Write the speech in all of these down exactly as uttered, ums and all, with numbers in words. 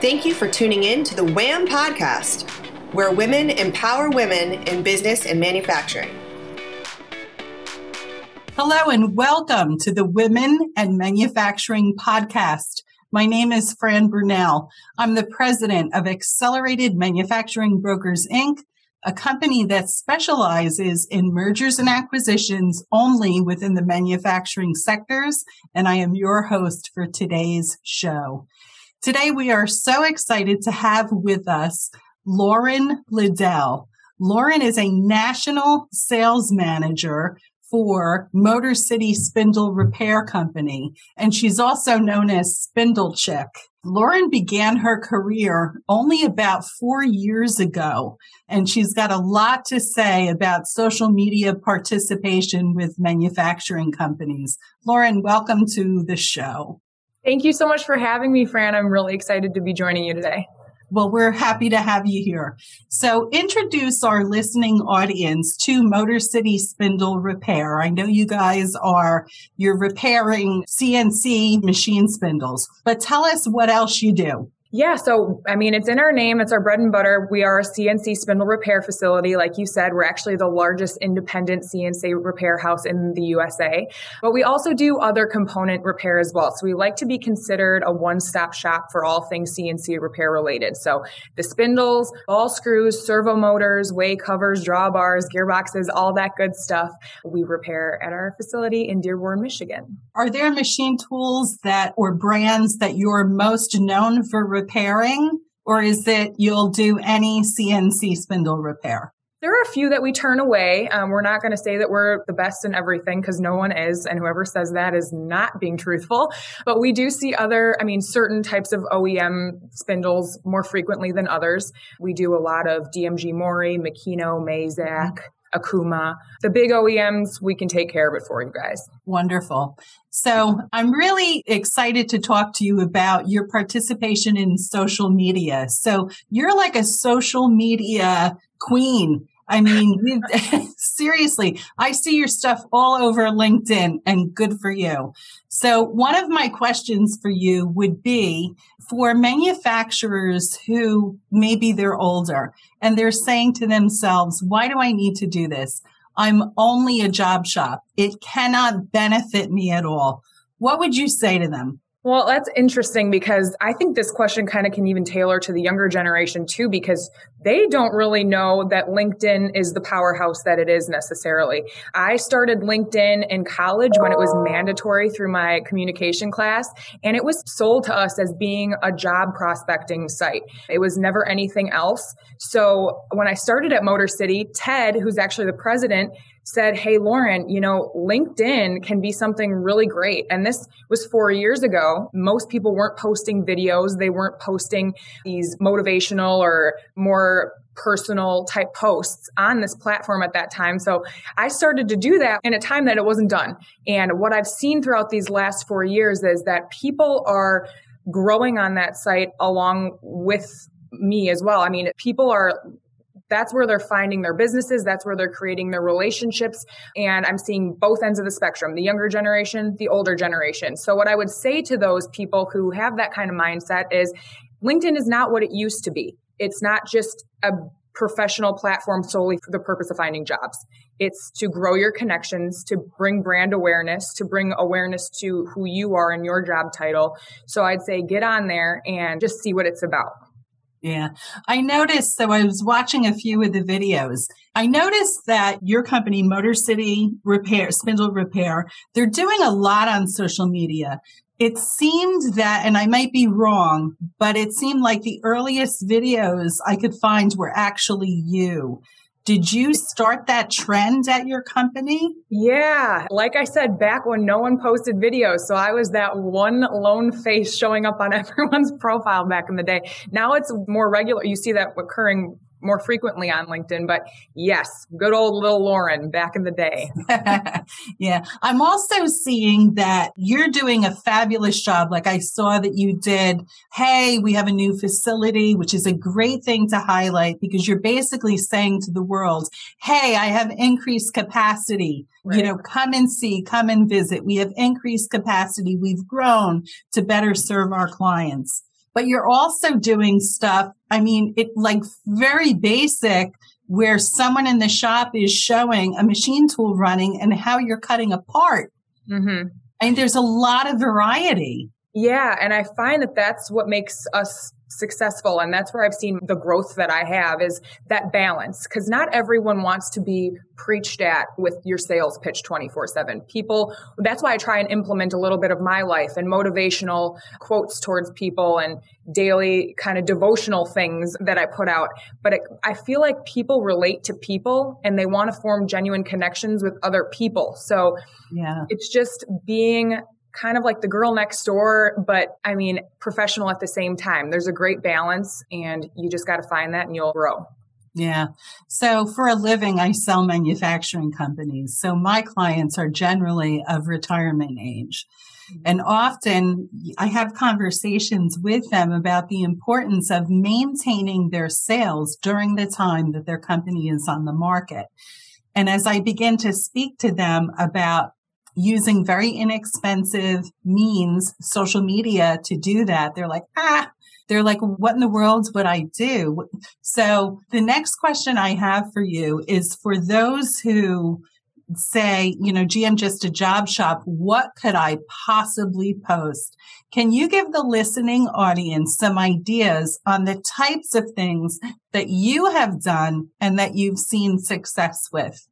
Thank you for tuning in to the W A M Podcast, where women empower women in business and manufacturing. Hello and welcome to the Women and Manufacturing Podcast. My name is Fran Brunell. I'm the president of Accelerated Manufacturing Brokers, Incorporated, a company that specializes in mergers and acquisitions only within the manufacturing sectors, and I am your host for today's show. Today, we are so excited to have with us Lauren Liddell. Lauren is a national sales manager for Motor City Spindle Repair Company, and she's also known as Spindle Chick. Lauren began her career only about four years ago, and she's got a lot to say about social media participation with manufacturing companies. Lauren, welcome to the show. Thank you so much for having me, Fran. I'm really excited to be joining you today. Well, we're happy to have you here. So introduce our listening audience to Motor City Spindle Repair. I know you guys are, you're repairing C N C machine spindles, but tell us what else you do. Yeah, so, I mean, it's in our name. It's our bread and butter. We are a C N C spindle repair facility. Like you said, we're actually the largest independent C N C repair house in the U S A. But we also do other component repair as well. So we like to be considered a one-stop shop for all things C N C repair related. So the spindles, ball screws, servo motors, way covers, drawbars, gearboxes, all that good stuff we repair at our facility in Dearborn, Michigan. Are there machine tools that or brands that you're most known for repairing, or is it you'll do any C N C spindle repair? There are a few that we turn away. Um, we're not going to say that we're the best in everything because no one is, and whoever says that is not being truthful. But we do see other, I mean, certain types of O E M spindles more frequently than others. We do a lot of D M G Mori, Makino, Mazak, Akuma. The big O E Ms, we can take care of it for you guys. Wonderful. So I'm really excited to talk to you about your participation in social media. So you're like a social media queen. I mean, you, seriously, I see your stuff all over LinkedIn, and good for you. So one of my questions for you would be for manufacturers who maybe they're older and they're saying to themselves, why do I need to do this? I'm only a job shop. It cannot benefit me at all. What would you say to them? Well, that's interesting because I think this question kind of can even tailor to the younger generation too, because they don't really know that LinkedIn is the powerhouse that it is necessarily. I started LinkedIn in college when it was mandatory through my communication class, and it was sold to us as being a job prospecting site. It was never anything else. So when I started at Motor City, Ted, who's actually the president, said, hey, Lauren, you know, LinkedIn can be something really great. And this was four years ago. Most people weren't posting videos. They weren't posting these motivational or more personal type posts on this platform at that time. So I started to do that in a time that it wasn't done. And what I've seen throughout these last four years is that people are growing on that site along with me as well. I mean, people are... That's where they're finding their businesses. That's where they're creating their relationships. And I'm seeing both ends of the spectrum, the younger generation, the older generation. So what I would say to those people who have that kind of mindset is LinkedIn is not what it used to be. It's not just a professional platform solely for the purpose of finding jobs. It's to grow your connections, to bring brand awareness, to bring awareness to who you are and your job title. So I'd say get on there and just see what it's about. Yeah. I noticed, so I was watching a few of the videos. I noticed that your company, Motor City Repair, Spindle Repair, they're doing a lot on social media. It seemed that, and I might be wrong, but it seemed like the earliest videos I could find were actually you. Did you start that trend at your company? Yeah. Like I said, back when no one posted videos. So I was that one lone face showing up on everyone's profile back in the day. Now it's more regular. You see that occurring more frequently on LinkedIn, but yes, good old little Lauren back in the day. Yeah. I'm also seeing that you're doing a fabulous job. Like I saw that you did, hey, we have a new facility, which is a great thing to highlight because you're basically saying to the world, hey, I have increased capacity. Right. You know, come and see, come and visit. We have increased capacity. We've grown to better serve our clients. but you're also doing stuff, I mean, it like very basic, where someone in the shop is showing a machine tool running and how you're cutting a part. Mm-hmm. And there's a lot of variety. Yeah. And I find that that's what makes us successful. And that's where I've seen the growth that I have, is that balance. Because not everyone wants to be preached at with your sales pitch twenty-four seven. People, that's why I try and implement a little bit of my life and motivational quotes towards people and daily kind of devotional things that I put out. But it, I feel like people relate to people and they want to form genuine connections with other people. So yeah, it's just being kind of like the girl next door, but I mean, professional at the same time. There's a great balance and you just got to find that and you'll grow. Yeah. So for a living, I sell manufacturing companies. So my clients are generally of retirement age. And often I have conversations with them about the importance of maintaining their sales during the time that their company is on the market. And as I begin to speak to them about using very inexpensive means, social media, to do that, they're like, ah, they're like, what in the world would I do? So the next question I have for you is, for those who say, you know, G M, just a job shop, what could I possibly post? Can you give the listening audience some ideas on the types of things that you have done and that you've seen success with?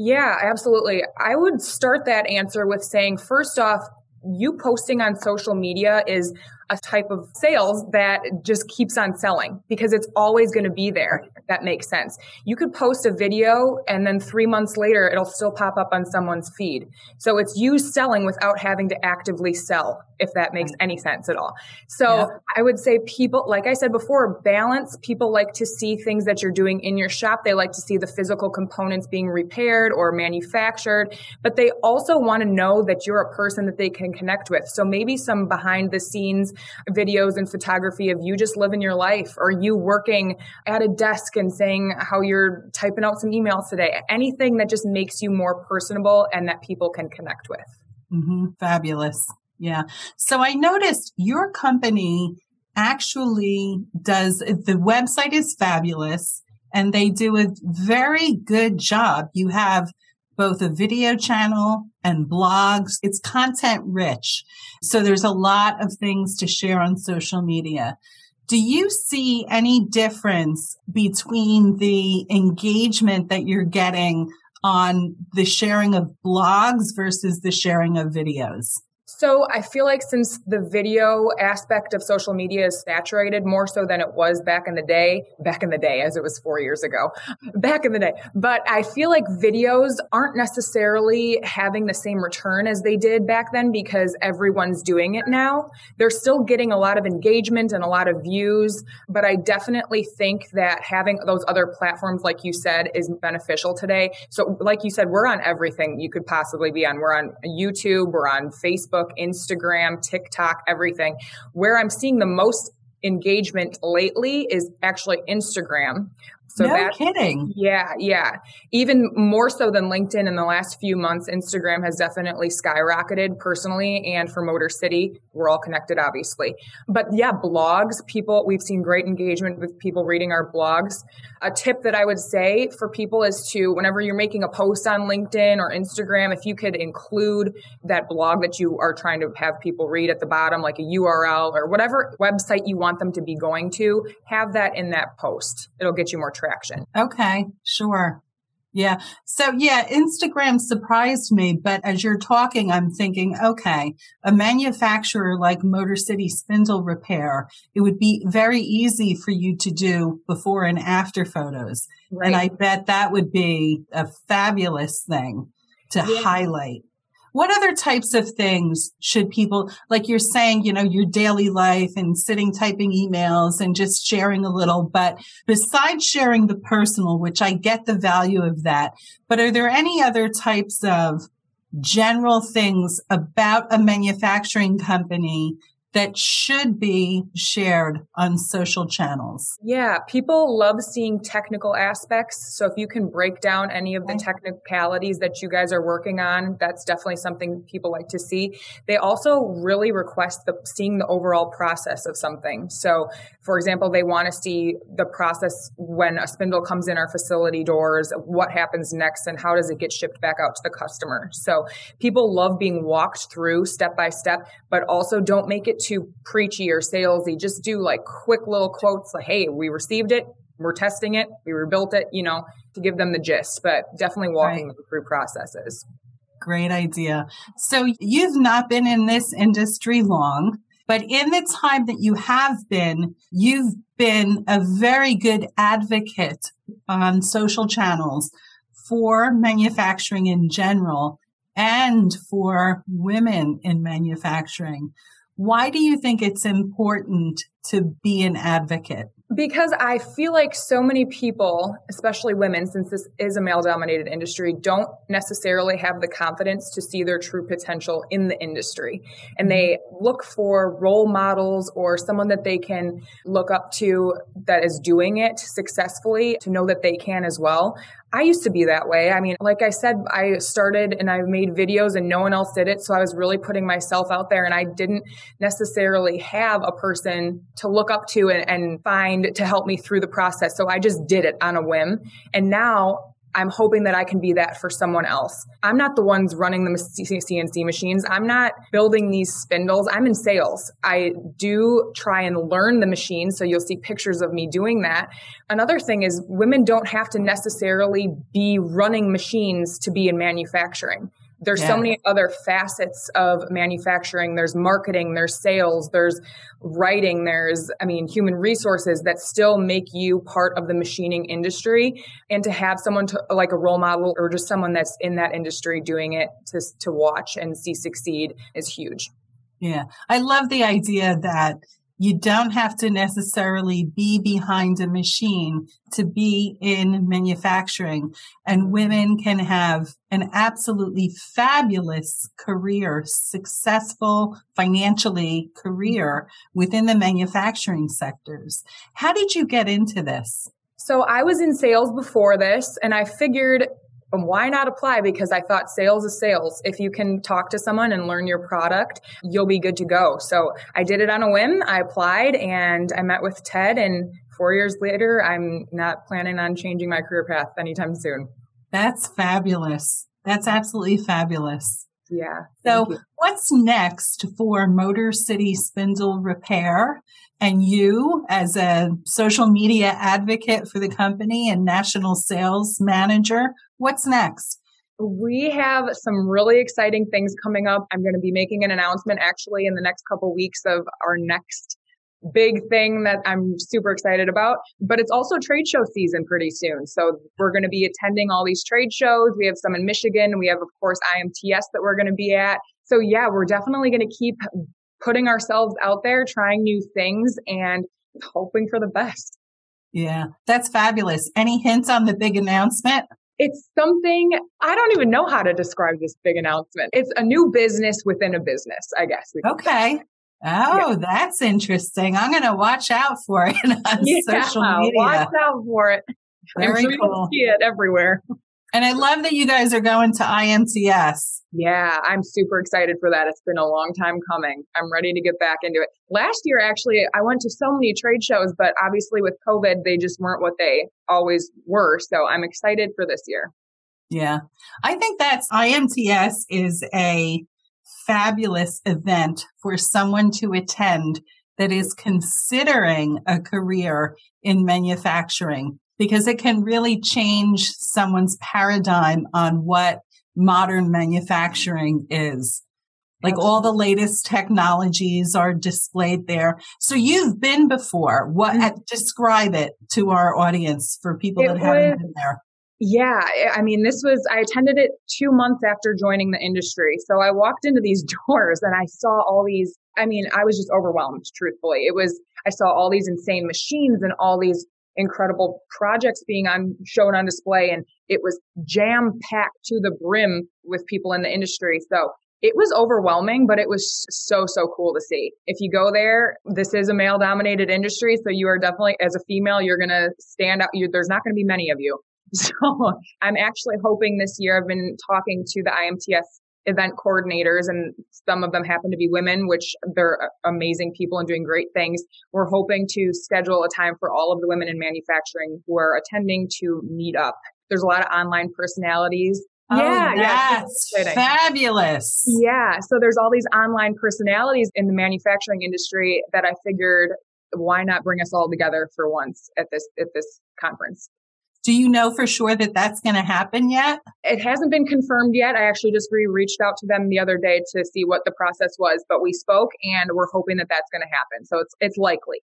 Yeah, absolutely. I would start that answer with saying, first off, you posting on social media is a type of sales that just keeps on selling because it's always going to be there. If that makes sense. You could post a video and then three months later, it'll still pop up on someone's feed. So it's you selling without having to actively sell, if that makes any sense at all. So yeah. I would say people, like I said before, balance. People like to see things that you're doing in your shop. They like to see the physical components being repaired or manufactured, but they also want to know that you're a person that they can connect with. So maybe some behind the scenes videos and photography of you just living your life, or you working at a desk and saying how you're typing out some emails today. Anything that just makes you more personable and that people can connect with. Mm-hmm. Fabulous. Yeah. So I noticed your company actually does, the website is fabulous and they do a very good job. You have both a video channel and blogs. It's content rich. So there's a lot of things to share on social media. Do you see any difference between the engagement that you're getting on the sharing of blogs versus the sharing of videos? So I feel like since the video aspect of social media is saturated more so than it was back in the day, back in the day as it was four years ago, back in the day. But I feel like videos aren't necessarily having the same return as they did back then because everyone's doing it now. They're still getting a lot of engagement and a lot of views, but I definitely think that having those other platforms, like you said, is beneficial today. So like you said, we're on everything you could possibly be on. We're on YouTube, we're on Facebook, Instagram, TikTok, everything. Where I'm seeing the most engagement lately is actually Instagram. So no that, kidding. Yeah, yeah. Even more so than LinkedIn in the last few months, Instagram has definitely skyrocketed personally and for Motor City. We're all connected, obviously. But yeah, blogs, people, we've seen great engagement with people reading our blogs. A tip that I would say for people is to, whenever you're making a post on LinkedIn or Instagram, if you could include that blog that you are trying to have people read at the bottom, like a U R L or whatever website you want them to be going to, have that in that post. It'll get you more traction. Okay, sure. Yeah. So yeah, Instagram surprised me, but as you're talking, I'm thinking, okay, a manufacturer like Motor City Spindle Repair, it would be very easy for you to do before and after photos. Right. And I bet that would be a fabulous thing to yeah. highlight. What other types of things should people, like you're saying, you know, your daily life and sitting typing emails and just sharing a little, but besides sharing the personal, which I get the value of that, but are there any other types of general things about a manufacturing company that should be shared on social channels? Yeah, people love seeing technical aspects. So if you can break down any of the technicalities that you guys are working on, that's definitely something people like to see. They also really request the, seeing the overall process of something. So for example, they want to see the process when a spindle comes in our facility doors, what happens next and how does it get shipped back out to the customer. So people love being walked through step by step, but also don't make it too preachy or salesy. Just do like quick little quotes like, hey, we received it, we're testing it, we rebuilt it, you know, to give them the gist, but definitely walking right. them through processes. Great idea. So you've not been in this industry long, but in the time that you have been, you've been a very good advocate on social channels for manufacturing in general and for women in manufacturing. Why do you think it's important to be an advocate? Because I feel like so many people, especially women, since this is a male-dominated industry, don't necessarily have the confidence to see their true potential in the industry. And they look for role models or someone that they can look up to that is doing it successfully to know that they can as well. I used to be that way. I mean, like I said, I started and I made videos and no one else did it. So I was really putting myself out there and I didn't necessarily have a person to look up to and, and find to help me through the process. So I just did it on a whim. And now I'm hoping that I can be that for someone else. I'm not the ones running the C N C machines. I'm not building these spindles. I'm in sales. I do try and learn the machine. So you'll see pictures of me doing that. Another thing is women don't have to necessarily be running machines to be in manufacturing. There's yeah. so many other facets of manufacturing. There's marketing, there's sales, there's writing, there's, I mean, human resources that still make you part of the machining industry. And to have someone to, like a role model or just someone that's in that industry doing it to, to watch and see succeed is huge. Yeah. I love the idea that you don't have to necessarily be behind a machine to be in manufacturing. And women can have an absolutely fabulous career, successful financially career within the manufacturing sectors. How did you get into this? So I was in sales before this, and I figured, and why not apply? Because I thought sales is sales. If you can talk to someone and learn your product, you'll be good to go. So I did it on a whim. I applied and I met with Ted, and four years later, I'm not planning on changing my career path anytime soon. That's fabulous. That's absolutely fabulous. Yeah. So what's next for Motor City Spindle Repair and you as a social media advocate for the company and national sales manager? What's next? We have some really exciting things coming up. I'm going to be making an announcement actually in the next couple of weeks of our next big thing that I'm super excited about, but it's also trade show season pretty soon. So we're going to be attending all these trade shows. We have some in Michigan. We have, of course, I M T S that we're going to be at. So yeah, we're definitely going to keep putting ourselves out there, trying new things and hoping for the best. Yeah, that's fabulous. Any hints on the big announcement? It's something, I don't even know how to describe this big announcement. It's a new business within a business, I guess. Okay. Oh, yeah. That's interesting. I'm going to watch out for it on yeah, social media. Watch out for it. Very I'm sure cool. You'll see it everywhere. And I love that you guys are going to I M T S. Yeah, I'm super excited for that. It's been a long time coming. I'm ready to get back into it. Last year, actually, I went to so many trade shows, but obviously with COVID, they just weren't what they always were. So I'm excited for this year. Yeah, I think that's I M T S is a fabulous event for someone to attend that is considering a career in manufacturing, because it can really change someone's paradigm on what modern manufacturing is. Like all the latest technologies are displayed there. So you've been before. What mm-hmm. Describe it to our audience for people it that was, haven't been there. Yeah. I mean, this was, I attended it two months after joining the industry. So I walked into these doors and I saw all these, I mean, I was just overwhelmed, truthfully. It was, I saw all these insane machines and all these incredible projects being on shown on display. And it was jam packed to the brim with people in the industry. So It was overwhelming, but it was so, so cool to see. If you go there, this is a male-dominated industry, so you are definitely, as a female, you're going to stand out. You, there's not going to be many of you. So I'm actually hoping this year, I've been talking to the I M T S event coordinators, and some of them happen to be women, which they're amazing people and doing great things. We're hoping to schedule a time for all of the women in manufacturing who are attending to meet up. There's a lot of online personalities. Yeah, oh, that's yeah, fabulous. Yeah. So there's all these online personalities in the manufacturing industry that I figured, why not bring us all together for once at this at this conference? Do you know for sure that that's going to happen yet? It hasn't been confirmed yet. I actually just re-reached out to them the other day to see what the process was, but we spoke and we're hoping that that's going to happen. So it's it's likely.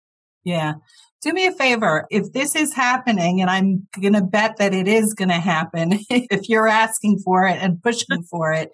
Yeah. Do me a favor. If this is happening, and I'm going to bet that it is going to happen, if you're asking for it and pushing for it,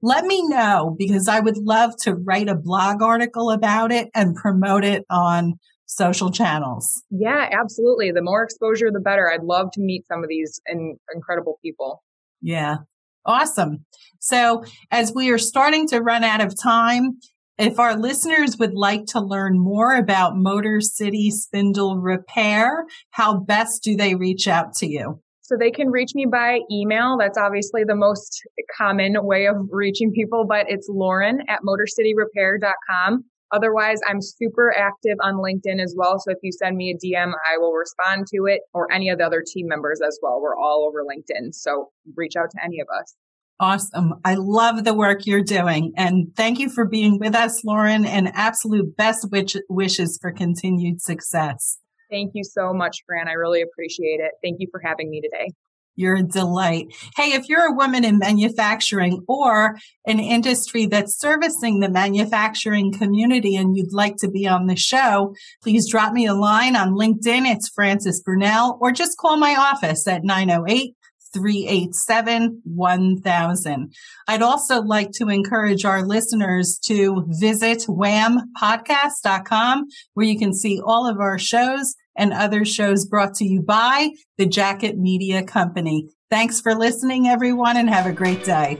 let me know, because I would love to write a blog article about it and promote it on social channels. Yeah, absolutely. The more exposure, the better. I'd love to meet some of these in- incredible people. Yeah. Awesome. So as we are starting to run out of time, if our listeners would like to learn more about Motor City Spindle Repair, how best do they reach out to you? So they can reach me by email. That's obviously the most common way of reaching people, but it's Lauren at motor city repair dot com. Otherwise, I'm super active on LinkedIn as well. So if you send me a D M, I will respond to it, or any of the other team members as well. We're all over LinkedIn. So reach out to any of us. Awesome. I love the work you're doing. And thank you for being with us, Lauren, and absolute best wish- wishes for continued success. Thank you so much, Fran. I really appreciate it. Thank you for having me today. You're a delight. Hey, if you're a woman in manufacturing or an industry that's servicing the manufacturing community and you'd like to be on the show, please drop me a line on LinkedIn. It's Frances Brunell, or just call my office at nine oh eight, three eight seven, one thousand. I'd also like to encourage our listeners to visit wham podcast dot com, where you can see all of our shows and other shows brought to you by the Jacket Media Company. Thanks for listening, everyone, and have a great day.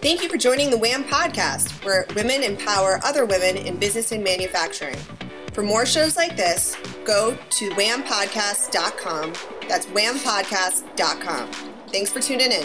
Thank you for joining the WAM Podcast, where women empower other women in business and manufacturing. For more shows like this, go to wham podcast dot com. That's wham podcast dot com. Thanks for tuning in.